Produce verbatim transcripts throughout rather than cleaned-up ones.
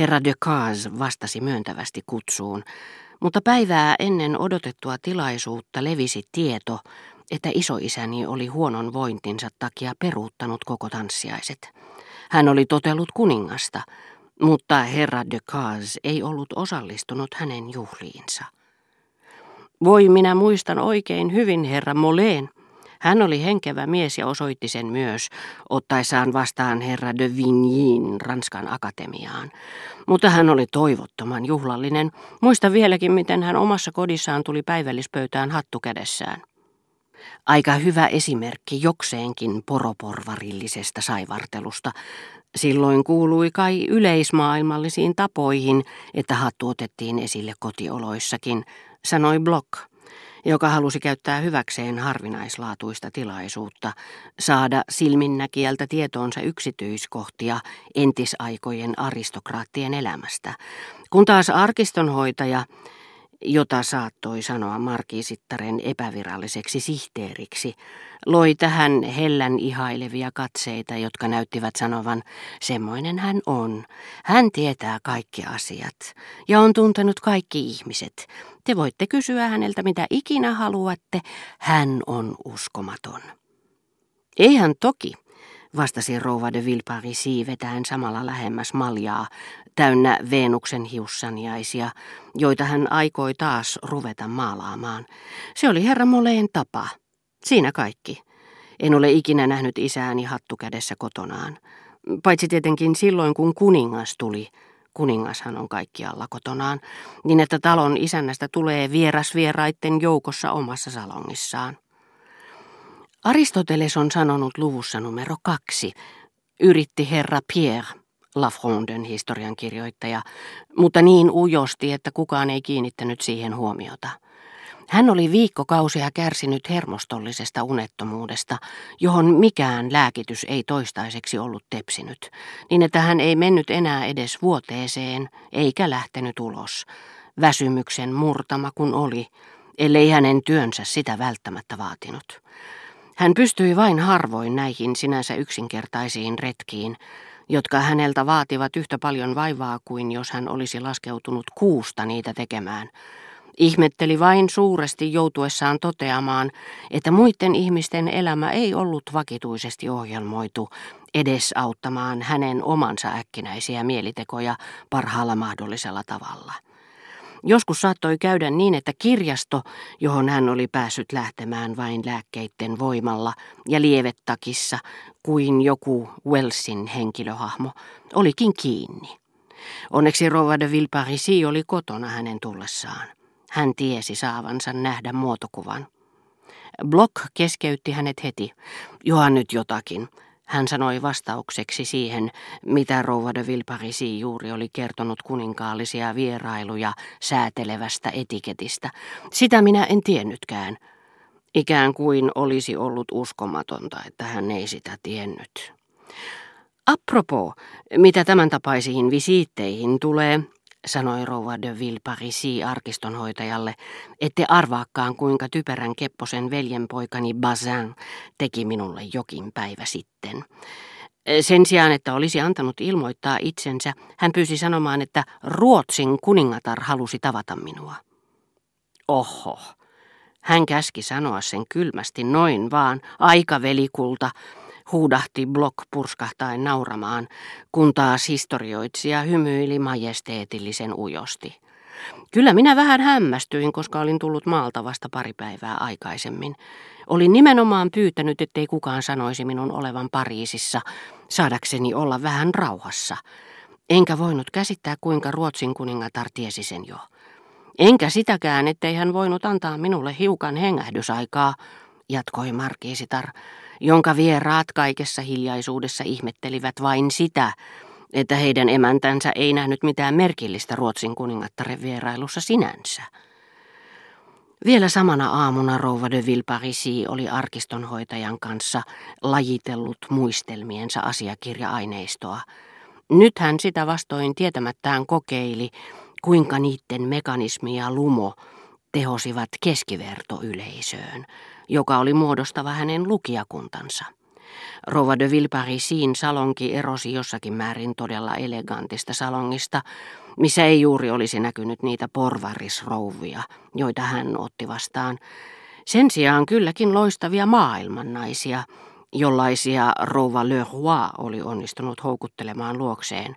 Herra de Caz vastasi myöntävästi kutsuun, mutta päivää ennen odotettua tilaisuutta levisi tieto, että isoisäni oli huonon vointinsa takia peruuttanut koko tanssiaiset. Hän oli totellut kuningasta, mutta herra de Caz ei ollut osallistunut hänen juhliinsa. Voi, minä muistan oikein hyvin herra Moleen. Hän oli henkevä mies ja osoitti sen myös, ottaessaan vastaan herra de Vignyin Ranskan akatemiaan. Mutta hän oli toivottoman juhlallinen. Muista vieläkin, miten hän omassa kodissaan tuli päivällispöytään hattu kädessään. Aika hyvä esimerkki jokseenkin poroporvarillisesta saivartelusta. Silloin kuului kai yleismaailmallisiin tapoihin, että hattu otettiin esille kotioloissakin, sanoi Block, joka halusi käyttää hyväkseen harvinaislaatuista tilaisuutta, saada silminnäkijältä tietoonsa yksityiskohtia entisaikojen aristokraattien elämästä, kun taas arkistonhoitaja, jota saattoi sanoa markiisittaren epäviralliseksi sihteeriksi, loi tähän hellän ihailevia katseita, jotka näyttivät sanovan, semmoinen hän on. Hän tietää kaikki asiat ja on tuntenut kaikki ihmiset. Te voitte kysyä häneltä mitä ikinä haluatte. Hän on uskomaton. Eihän toki, vastasi rouva de Villeparisis vetäen samalla lähemmäs maljaa, täynnä Veenuksen hiussaniaisia, joita hän aikoi taas ruveta maalaamaan. Se oli herra Moleen tapa. Siinä kaikki. En ole ikinä nähnyt isääni hattukädessä kotonaan. Paitsi tietenkin silloin, kun kuningas tuli. Kuningashan on kaikkialla kotonaan, niin että talon isännästä tulee vierasvieraitten joukossa omassa salongissaan. Aristoteles on sanonut luvussa numero kaksi, yritti herra Pierre, Lafonden historiankirjoittaja, mutta niin ujosti, että kukaan ei kiinnittänyt siihen huomiota. Hän oli viikkokausia kärsinyt hermostollisesta unettomuudesta, johon mikään lääkitys ei toistaiseksi ollut tepsinyt, niin että hän ei mennyt enää edes vuoteeseen eikä lähtenyt ulos, väsymyksen murtama kun oli, ellei hänen työnsä sitä välttämättä vaatinut. Hän pystyi vain harvoin näihin sinänsä yksinkertaisiin retkiin, jotka häneltä vaativat yhtä paljon vaivaa kuin jos hän olisi laskeutunut kuusta niitä tekemään. Ihmetteli vain suuresti joutuessaan toteamaan, että muiden ihmisten elämä ei ollut vakituisesti ohjelmoitu edesauttamaan hänen omansa äkkinäisiä mielitekoja parhaalla mahdollisella tavalla. Joskus saattoi käydä niin, että kirjasto, johon hän oli päässyt lähtemään vain lääkkeiden voimalla ja lievetakissa, kuin joku Wellsin henkilöhahmo, olikin kiinni. Onneksi rouva de Villeparisis oli kotona hänen tullessaan. Hän tiesi saavansa nähdä muotokuvan. Block keskeytti hänet heti. Johan nyt jotakin, hän sanoi vastaukseksi siihen, mitä rouva de Villeparisis juuri oli kertonut kuninkaallisia vierailuja säätelevästä etiketistä. Sitä minä en tiennytkään. Ikään kuin olisi ollut uskomatonta, että hän ei sitä tiennyt. Apropos, mitä tämän tapaisiin visiitteihin tulee, sanoi rouva de Villeparisis arkistonhoitajalle, ette arvaakaan kuinka typerän kepposen veljenpoikani Basin teki minulle jokin päivä sitten. Sen sijaan, että olisi antanut ilmoittaa itsensä, hän pyysi sanomaan, että Ruotsin kuningatar halusi tavata minua. Oho, hän käski sanoa sen kylmästi noin vaan, aika velikulta, huudahti Block purskahtaen nauramaan, kun taas historioitsija hymyili majesteetillisen ujosti. Kyllä minä vähän hämmästyin, koska olin tullut maalta vasta pari päivää aikaisemmin. Olin nimenomaan pyytänyt, ettei kukaan sanoisi minun olevan Pariisissa, saadakseni olla vähän rauhassa. Enkä voinut käsittää, kuinka Ruotsin kuningatar tiesi sen jo. Enkä sitäkään, ettei hän voinut antaa minulle hiukan hengähdysaikaa, jatkoi markiisitar, jonka vieraat kaikessa hiljaisuudessa ihmettelivät vain sitä, että heidän emäntänsä ei nähnyt mitään merkillistä Ruotsin kuningattaren vierailussa sinänsä. Vielä samana aamuna rouva de Villeparisis oli arkistonhoitajan kanssa lajitellut muistelmiensa asiakirja-aineistoa. Nyt hän sitä vastoin tietämättään kokeili, kuinka niiden mekanismi ja lumo tehosivat keskivertoyleisöön, joka oli muodostava hänen lukijakuntansa. Rouva de Villeparisin salonki erosi jossakin määrin todella elegantista salongista, missä ei juuri olisi näkynyt niitä porvarisrouvia, joita hän otti vastaan. Sen sijaan kylläkin loistavia maailmannaisia, jollaisia rouva Le Roy oli onnistunut houkuttelemaan luokseen.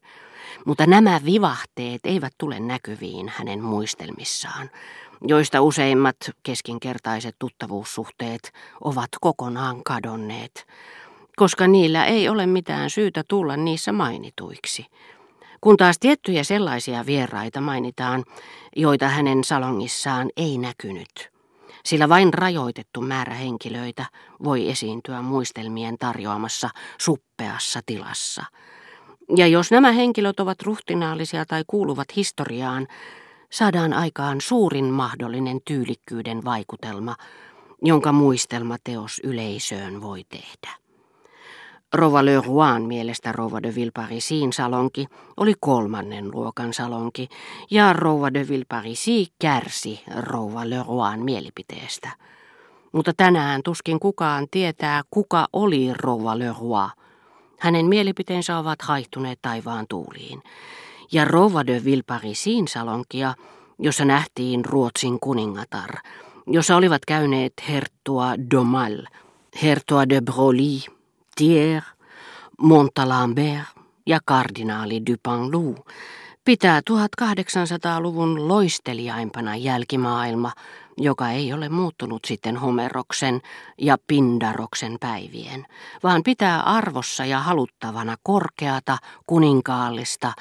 Mutta nämä vivahteet eivät tule näkyviin hänen muistelmissaan, joista useimmat keskinkertaiset tuttavuussuhteet ovat kokonaan kadonneet, koska niillä ei ole mitään syytä tulla niissä mainituiksi. Kun taas tiettyjä sellaisia vieraita mainitaan, joita hänen salongissaan ei näkynyt, sillä vain rajoitettu määrä henkilöitä voi esiintyä muistelmien tarjoamassa suppeassa tilassa. Ja jos nämä henkilöt ovat ruhtinaallisia tai kuuluvat historiaan, saadaan aikaan suurin mahdollinen tyylikkyyden vaikutelma, jonka muistelmateos yleisöön voi tehdä. Rouva Le Royn mielestä rouva de Villeparisin salonki oli kolmannen luokan salonki, ja rouva de Villeparisis kärsi rouva Le Royn mielipiteestä. Mutta tänään tuskin kukaan tietää, kuka oli rouva Le Roy. Hänen mielipiteensä ovat haihtuneet taivaan tuuliin. Ja rouva de Villeparisin salonkia, jossa nähtiin Ruotsin kuningatar, jossa olivat käyneet herttua de Malle, herttua de Broly, Tier, Montalembert ja kardinaali du Panglou, pitää tuhatkahdeksansataaluvun loistelijaimpana jälkimaailma, joka ei ole muuttunut sitten Homeroksen ja Pindaroksen päivien, vaan pitää arvossa ja haluttavana korkeata, kuninkaallista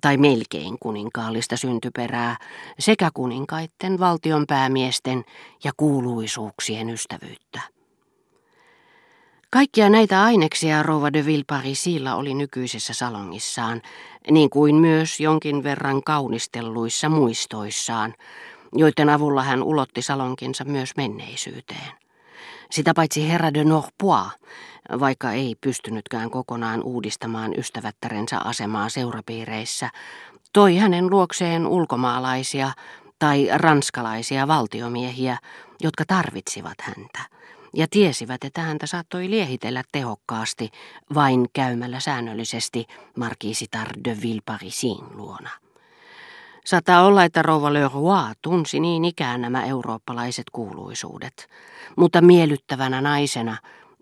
tai melkein kuninkaallista syntyperää sekä kuninkaitten, valtionpäämiesten ja kuuluisuuksien ystävyyttä. Kaikkia näitä aineksia rouva de Villeparisis oli nykyisessä salongissaan, niin kuin myös jonkin verran kaunistelluissa muistoissaan, joiden avulla hän ulotti salonkinsa myös menneisyyteen. Sitä paitsi herra de Norpois, vaikka ei pystynytkään kokonaan uudistamaan ystävättärensä asemaa seurapiireissä, toi hänen luokseen ulkomaalaisia tai ranskalaisia valtiomiehiä, jotka tarvitsivat häntä ja tiesivät, että häntä saattoi liehitellä tehokkaasti vain käymällä säännöllisesti markiisitar de Villeparisin luona. Saattaa olla, että rouva Le Roy tunsi niin ikään nämä eurooppalaiset kuuluisuudet, mutta miellyttävänä naisena,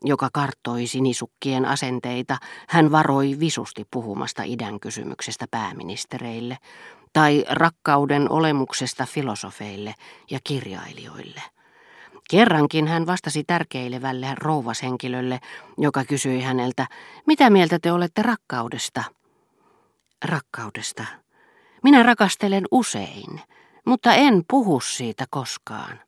joka karttoi sinisukkien asenteita, hän varoi visusti puhumasta idän kysymyksestä pääministereille tai rakkauden olemuksesta filosofeille ja kirjailijoille. Kerrankin hän vastasi tärkeilevälle rouvashenkilölle, joka kysyi häneltä, mitä mieltä te olette rakkaudesta? Rakkaudesta. Minä rakastelen usein, mutta en puhu siitä koskaan.